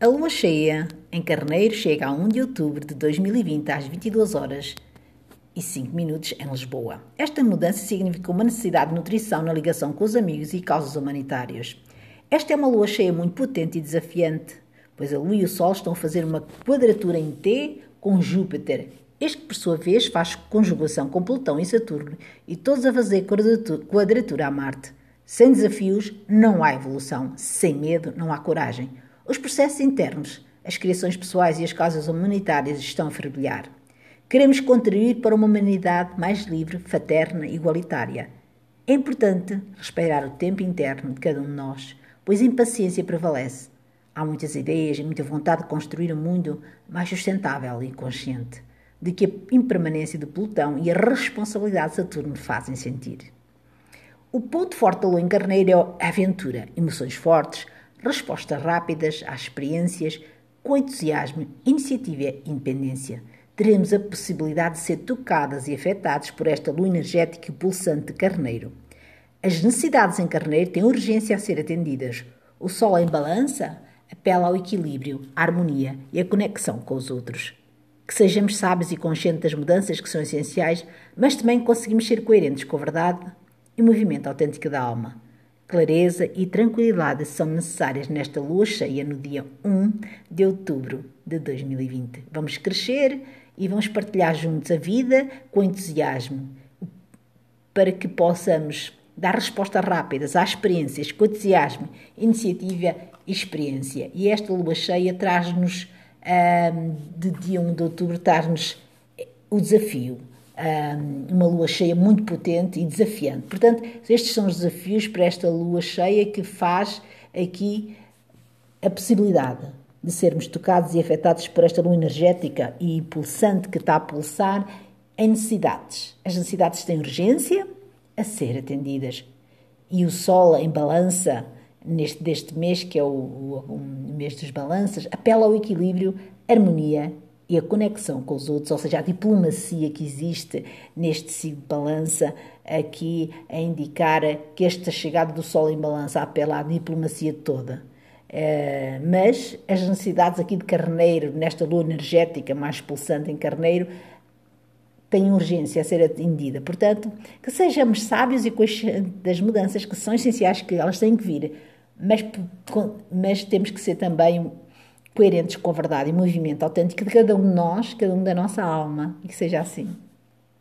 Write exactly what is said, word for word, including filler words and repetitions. A lua cheia em Carneiro chega a primeiro de outubro de dois mil e vinte às vinte e duas horas e cinco minutos em Lisboa. Esta mudança significou uma necessidade de nutrição na ligação com os amigos e causas humanitárias. Esta é uma lua cheia muito potente e desafiante, pois a lua e o sol estão a fazer uma quadratura em T com Júpiter. Este, por sua vez, faz conjugação com Plutão e Saturno e todos a fazer quadratura a Marte. Sem desafios, não há evolução. Sem medo, não há coragem. Os processos internos, as criações pessoais e as causas humanitárias estão a fervilhar. Queremos contribuir para uma humanidade mais livre, fraterna e igualitária. É importante respeitar o tempo interno de cada um de nós, pois a impaciência prevalece. Há muitas ideias e muita vontade de construir um mundo mais sustentável e consciente, de que a impermanência de Plutão e a responsabilidade de Saturno fazem sentir. O ponto forte da Lua em Carneiro é a aventura, emoções fortes, respostas rápidas às experiências, com entusiasmo, iniciativa e independência. Teremos a possibilidade de ser tocadas e afetadas por esta lua energética e pulsante de Carneiro. As necessidades em Carneiro têm urgência a ser atendidas. O Sol em balança apela ao equilíbrio, à harmonia e à conexão com os outros. Que sejamos sábios e conscientes das mudanças que são essenciais, mas também conseguimos ser coerentes com a verdade e o movimento autêntico da alma. Clareza e tranquilidade são necessárias nesta lua cheia no dia primeiro de outubro de dois mil e vinte. Vamos crescer e vamos partilhar juntos a vida com entusiasmo para que possamos dar respostas rápidas às experiências com entusiasmo, iniciativa e experiência. E esta lua cheia traz-nos, hum, de dia primeiro de outubro, traz-nos o desafio. Uma lua cheia muito potente e desafiante. Portanto, estes são os desafios para esta lua cheia que faz aqui a possibilidade de sermos tocados e afetados por esta lua energética e pulsante que está a pulsar em necessidades. As necessidades têm urgência a ser atendidas. E o Sol em balança, neste deste mês, que é o, o, o mês dos balanças, apela ao equilíbrio, harmonia e a conexão com os outros, ou seja, a diplomacia que existe neste signo de balança, aqui a indicar que esta chegada do Sol em balança apela à diplomacia toda. Uh, mas as necessidades aqui de Carneiro, nesta lua energética mais pulsante em Carneiro, têm urgência a ser atendida. Portanto, que sejamos sábios e conscientes das mudanças que são essenciais, que elas têm que vir, mas, mas temos que ser também coerentes com a verdade e o movimento autêntico de cada um de nós, cada um da nossa alma, e que seja assim.